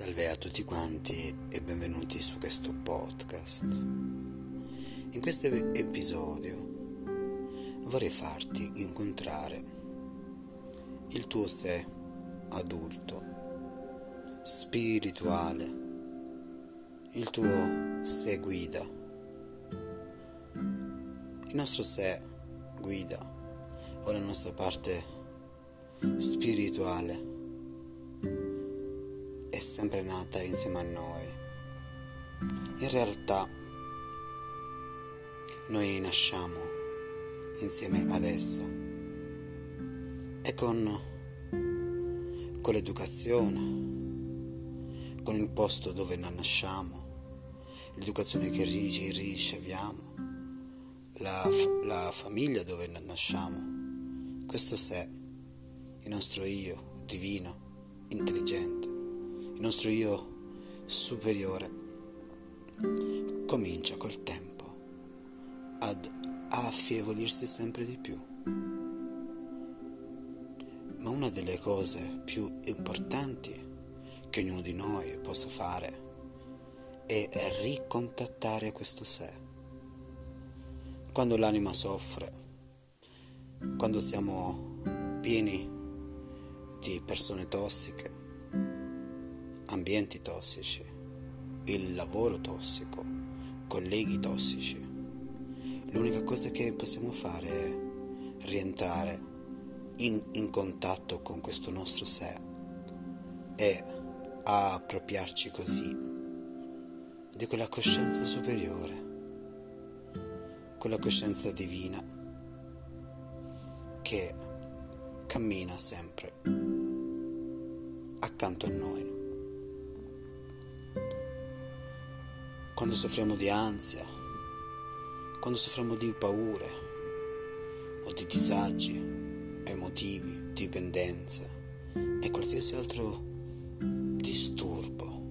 Salve a tutti quanti e benvenuti su questo podcast. In questo episodio vorrei farti incontrare il tuo sé adulto, spirituale, il tuo sé guida. Il nostro sé guida o la nostra parte spirituale è sempre nata insieme a noi. In realtà noi nasciamo insieme ad essa e con l'educazione, con il posto dove nasciamo, l'educazione che riceviamo, la famiglia dove nasciamo, questo sé, il nostro io divino, intelligente, il nostro io superiore, comincia col tempo ad affievolirsi sempre di più. Ma una delle cose più importanti che ognuno di noi possa fare è ricontattare questo sé. Quando l'anima soffre, quando siamo pieni di persone tossiche, ambienti tossici, il lavoro tossico, colleghi tossici, l'unica cosa che possiamo fare è rientrare in contatto con questo nostro sé e appropriarci così di quella coscienza superiore, quella coscienza divina che cammina sempre accanto a noi. Quando soffriamo di ansia, quando soffriamo di paure o di disagi emotivi, dipendenze e qualsiasi altro disturbo,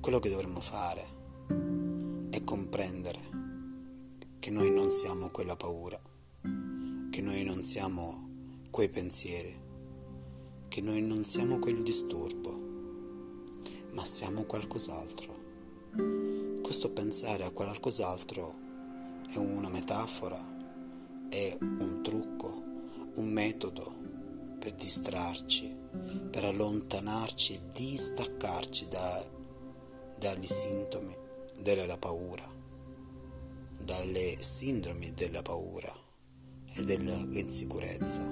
quello che dovremmo fare è comprendere che noi non siamo quella paura, che noi non siamo quei pensieri, che noi non siamo quel disturbo, ma siamo qualcos'altro. Questo pensare a qualcos'altro è una metafora, è un trucco, un metodo per distrarci, per allontanarci e distaccarci dagli sintomi della paura, dalle sindromi della paura e dell'insicurezza.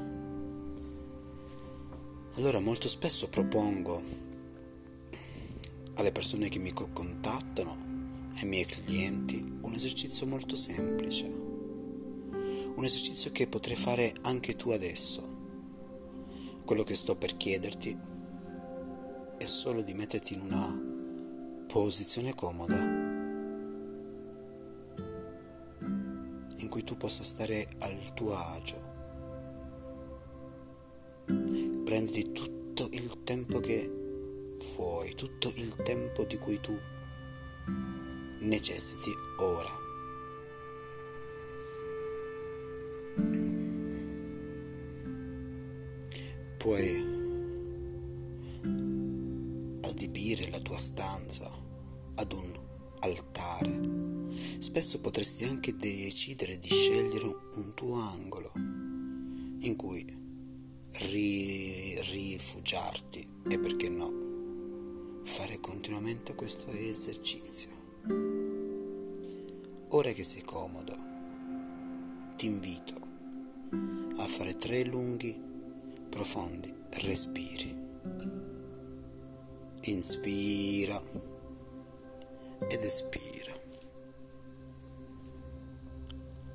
Allora molto spesso propongo alle persone che mi contattano, ai miei clienti, un esercizio molto semplice, un esercizio che potrai fare anche tu adesso. Quello che sto per chiederti è solo di metterti in una posizione comoda in cui tu possa stare al tuo agio. Prenditi tutto il tempo che vuoi, tutto il tempo di cui tu necessiti ora. Puoi adibire la tua stanza ad un altare. Spesso potresti anche decidere di scegliere un tuo angolo in cui rifugiarti e, perché no, fare continuamente questo esercizio. Ora che sei comodo, ti invito a fare 3 lunghi, profondi respiri. Inspira ed espira.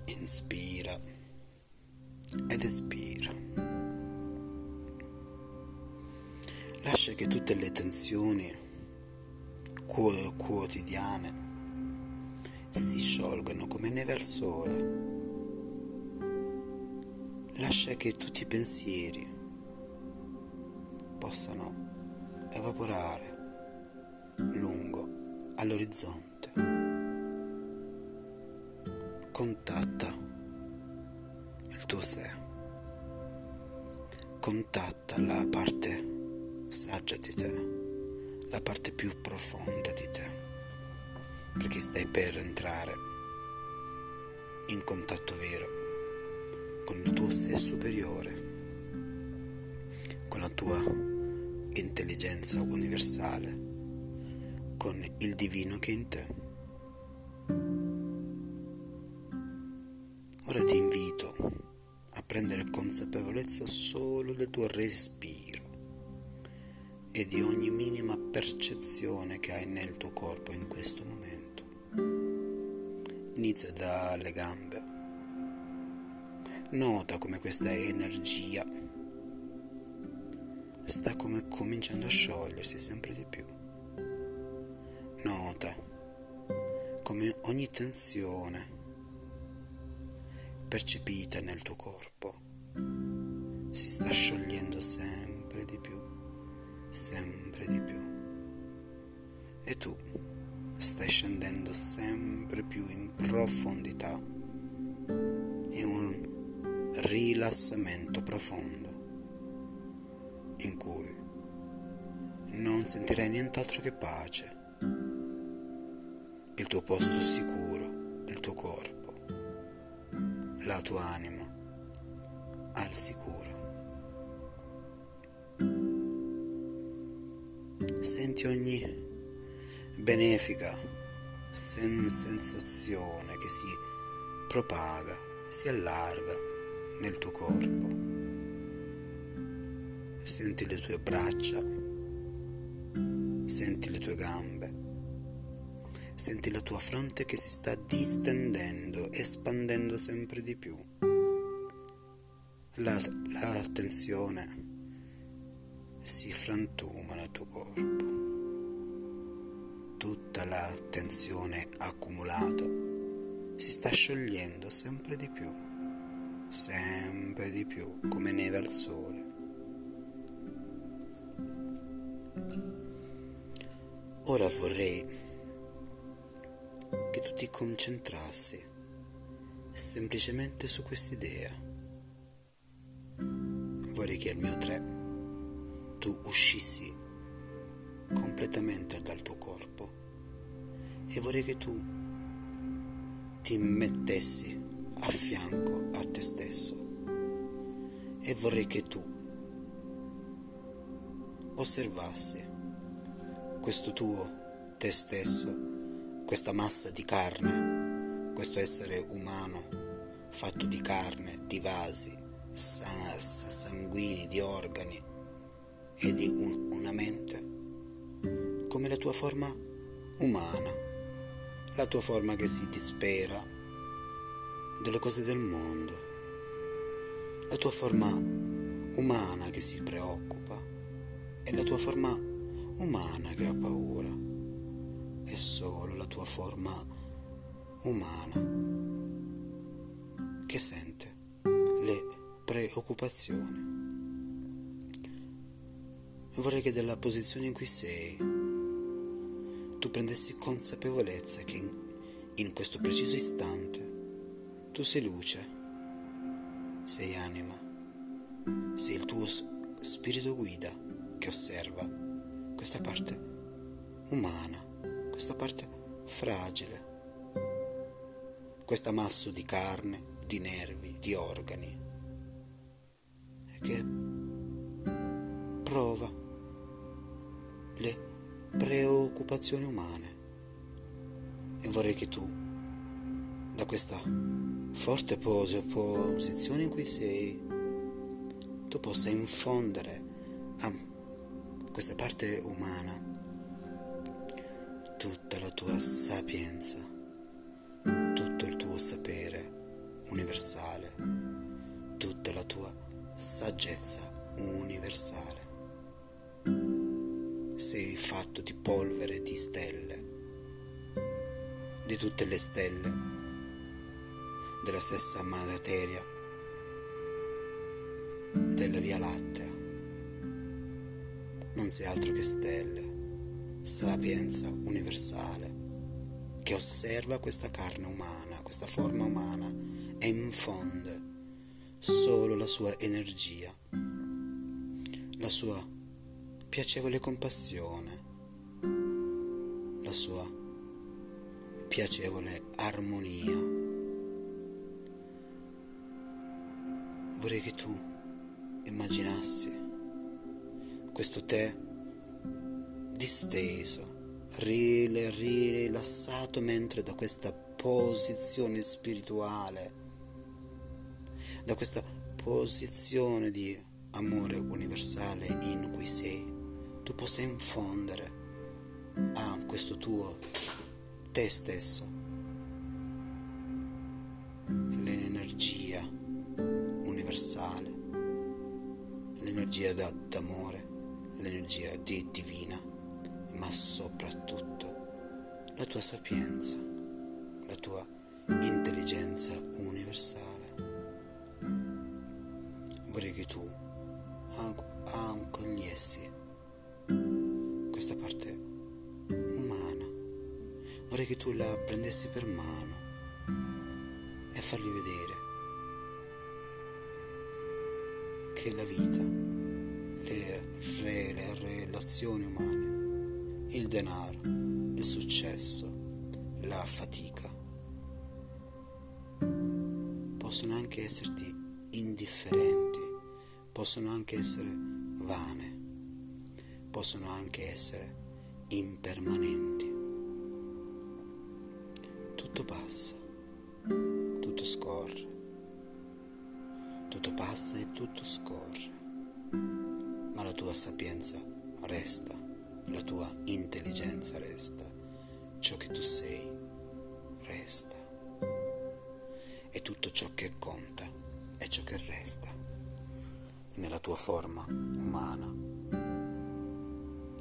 Inspira ed espira. Lascia che tutte le tensioni quotidiane si sciolgano come neve al sole. Lascia che tutti i pensieri possano evaporare lungo all'orizzonte. Contatta il tuo sé, contatta la parte messaggio di te, la parte più profonda di te, perché stai per entrare in contatto vero con il tuo sé superiore, con la tua intelligenza universale, con il divino che è in te. Ora ti invito a prendere consapevolezza solo del tuo respiro e di ogni minima percezione che hai nel tuo corpo in questo momento. Inizia dalle gambe. Nota come questa energia sta come cominciando a sciogliersi sempre di più. Nota come ogni tensione percepita nel tuo corpo si sta sciogliendo sempre di più, e tu stai scendendo sempre più in profondità, in un rilassamento profondo in cui non sentirai nient'altro che pace, il tuo posto sicuro, il tuo corpo, la tua anima al sicuro. Senti ogni benefica sensazione che si propaga, si allarga nel tuo corpo. Senti le tue braccia, senti le tue gambe, senti la tua fronte che si sta distendendo, espandendo sempre di più. La tensione si frantuma nel tuo corpo, tutta la tensione accumulata si sta sciogliendo sempre di più, come neve al sole. Ora vorrei che tu ti concentrassi semplicemente su quest'idea. Vorrei che al mio tre tu uscissi completamente dal tuo corpo e vorrei che tu ti mettessi a fianco a te stesso e vorrei che tu osservassi questo tuo te stesso, questa massa di carne, questo essere umano fatto di carne, di vasi sanguigni, di organi e di una mente, come la tua forma umana, la tua forma che si dispera delle cose del mondo, la tua forma umana che si preoccupa e la tua forma umana che ha paura. È solo la tua forma umana che sente le preoccupazioni. Vorrei che dalla posizione in cui sei tu prendessi consapevolezza che in questo preciso istante tu sei luce, sei anima, sei il tuo spirito guida che osserva questa parte umana, questa parte fragile, questo ammasso di carne, di nervi, di organi che prova le preoccupazioni umane. E vorrei che tu da questa forte posizione in cui sei tu possa infondere a questa parte umana tutta la tua sapienza, tutto il tuo sapere universale, tutta la tua saggezza universale. Sei fatto di polvere, di stelle, di tutte le stelle, della stessa materia, della Via Lattea. Non sei altro che stelle, sapienza universale che osserva questa carne umana, questa forma umana e infonde solo la sua energia, la sua piacevole compassione, la sua piacevole armonia. Vorrei che tu immaginassi questo te disteso, rilassato, mentre da questa posizione spirituale, da questa posizione di amore universale in cui sei, tu possa infondere a questo tuo te stesso l'energia universale, l'energia d'amore, l'energia divina, ma soprattutto la tua sapienza, la tua intelligenza universale. Vorrei che tu accogliessi questa parte umana, vorrei che tu la prendessi per mano e fargli vedere che la vita, le relazioni umane, il denaro, il successo, la fatica possono anche esserti indifferenti, possono anche essere vane, possono anche essere impermanenti. Tutto passa, tutto scorre, tutto passa e tutto scorre, ma la tua sapienza resta, la tua intelligenza resta, ciò che tu sei resta, e tutto ciò che conta è ciò che resta nella tua forma umana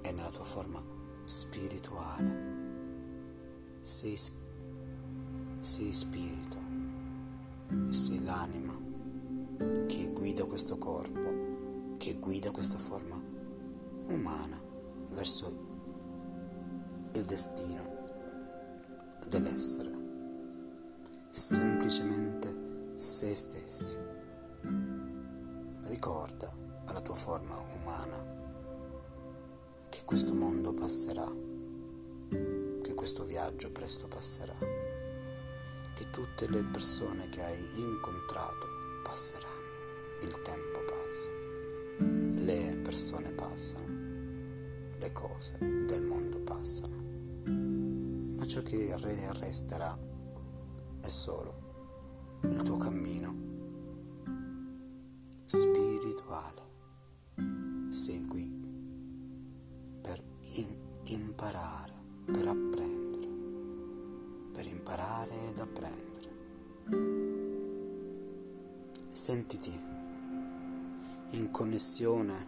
e nella tua forma spirituale. Sei spirito e sei l'anima che guida questo corpo, che guida questa forma umana verso il destino dell'essere semplicemente se stessi. Ricorda alla tua forma umana che questo mondo passerà, che questo viaggio presto passerà, che tutte le persone che hai incontrato passeranno, il tempo passa, le persone passano, le cose del mondo passano, ma ciò che resterà è solo il tuo cammino spirituale. Sei qui per imparare, per apprendere, per imparare ed apprendere. Sentiti in connessione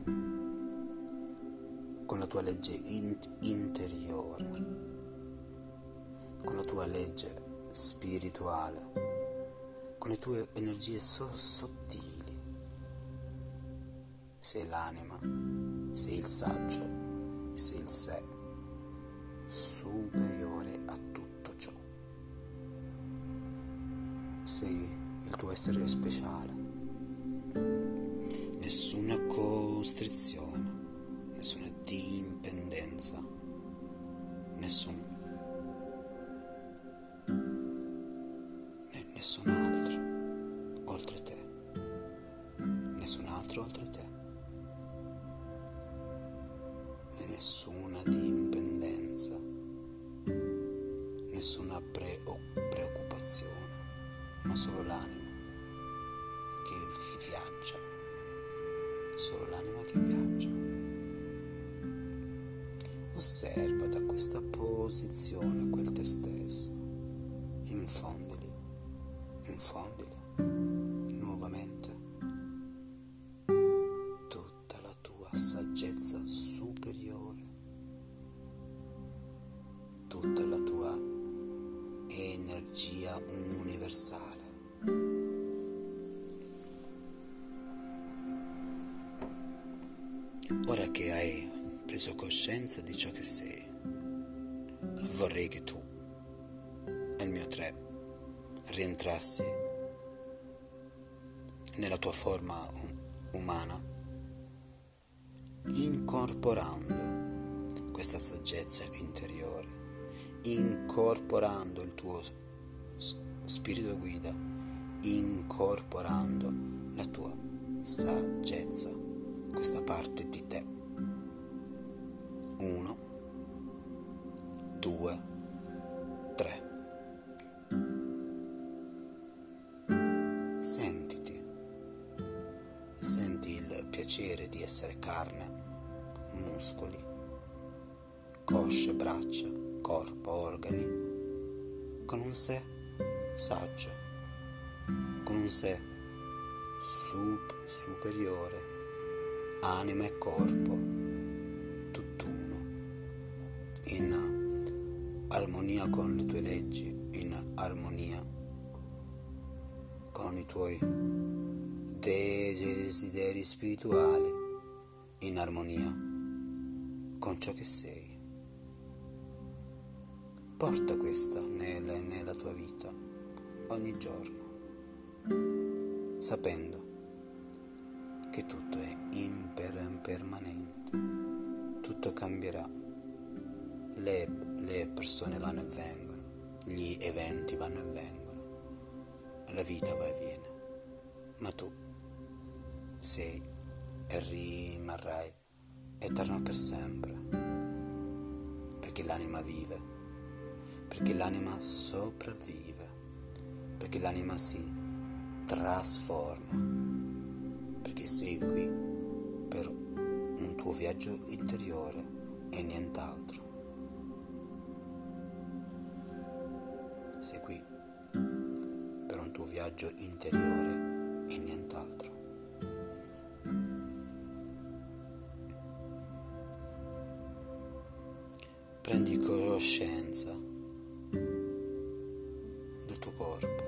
con la tua legge interiore, con la tua legge spirituale, con le tue energie sottili. Sei l'anima, sei il saggio, sei il sé, superiore a tutto ciò. Sei il tuo essere speciale. Nessuna costrizione, nessuna dipendenza, nessun altro oltre te, nessun altro oltre te. Nessuna dipendenza, nessuna preoccupazione, ma solo l'anima che viaggia, solo l'anima che viaggia. Osserva da questa posizione quel te stesso, infondili nuovamente tutta la tua saggezza superiore, tutta la tua energia universale. Ora che hai preso coscienza di ciò che sei, vorrei che tu, al mio tre, rientrassi nella tua forma umana incorporando questa saggezza interiore, incorporando il tuo spirito guida, incorporando la tua saggezza, questa parte di te. 1, 2, 3. Senti il piacere di essere carne, muscoli, cosce, braccia, corpo, organi, con un sé saggio, con un sé superiore, anima e corpo, tutt'uno, in armonia con le tue leggi, in armonia con i tuoi desideri spirituali, in armonia con ciò che sei. Porta questa nella tua vita ogni giorno, sapendo che tutto è impermanente, tutto cambierà, le persone vanno e vengono, gli eventi vanno e vengono, la vita va e viene, ma tu sei e rimarrai eterno per sempre, perché l'anima vive, perché l'anima sopravvive, perché l'anima si trasforma, perché sei qui per un tuo viaggio interiore e nient'altro. Sei qui per un tuo viaggio interiore e nient'altro. Prendi coscienza del tuo corpo,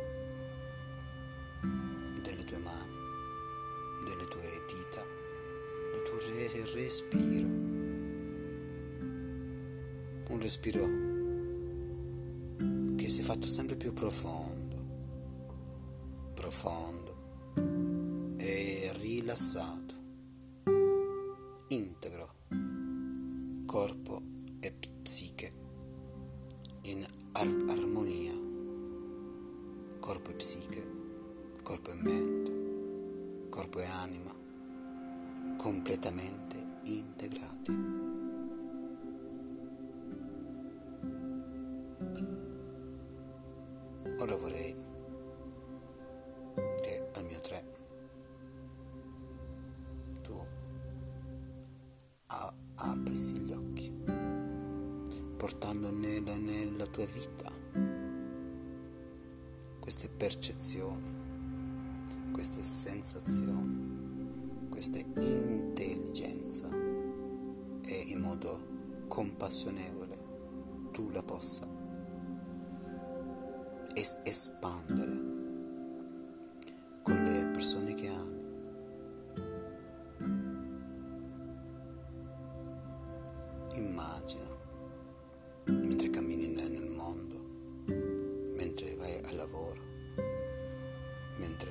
delle tue mani, delle tue dita, del tuo respiro. Un respiro che si è fatto sempre più profondo e rilassato, integro, corpo e psiche in armonia, corpo e psiche, corpo e mente, corpo e anima completamente integrati. Ora vorrei che al mio 3 tu aprisi gli occhi, portando nella tua vita queste percezioni, queste sensazioni, questa intelligenza, e in modo compassionevole tu la possa espandere con le persone che ami. Immagina mentre cammini nel mondo, mentre vai al lavoro, mentre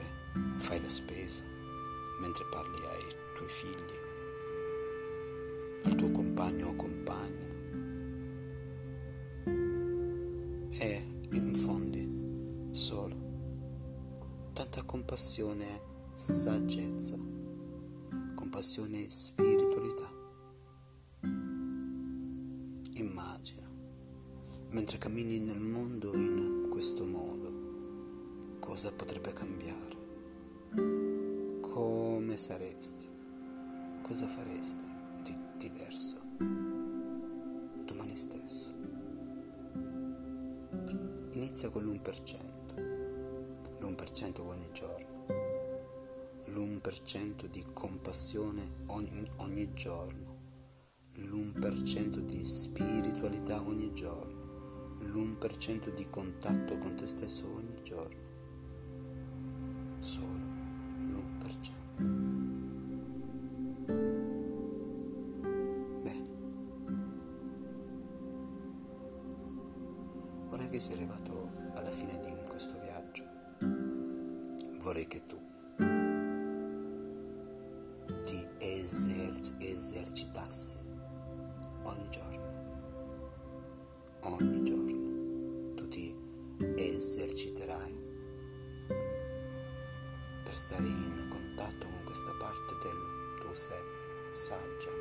fai la spesa, mentre parli ai tuoi figli, al tuo compagno o compagna, e infondi solo tanta compassione e saggezza, compassione e spiritualità. Immagina mentre cammini nel mondo in questo modo, cosa potrebbe cambiare? Come saresti? Cosa faresti di diverso domani stesso? Inizia con l'1%, l'1% ogni giorno, l'1% di compassione ogni giorno, l'1% di spiritualità ogni giorno, l'1% di contatto con te stesso ogni giorno, solo l'1%. Bene, ora che sei arrivato alla fine di questo viaggio, vorrei che tu ti eserciti ogni giorno tu ti eserciterai per stare in contatto con questa parte del tuo sé saggia,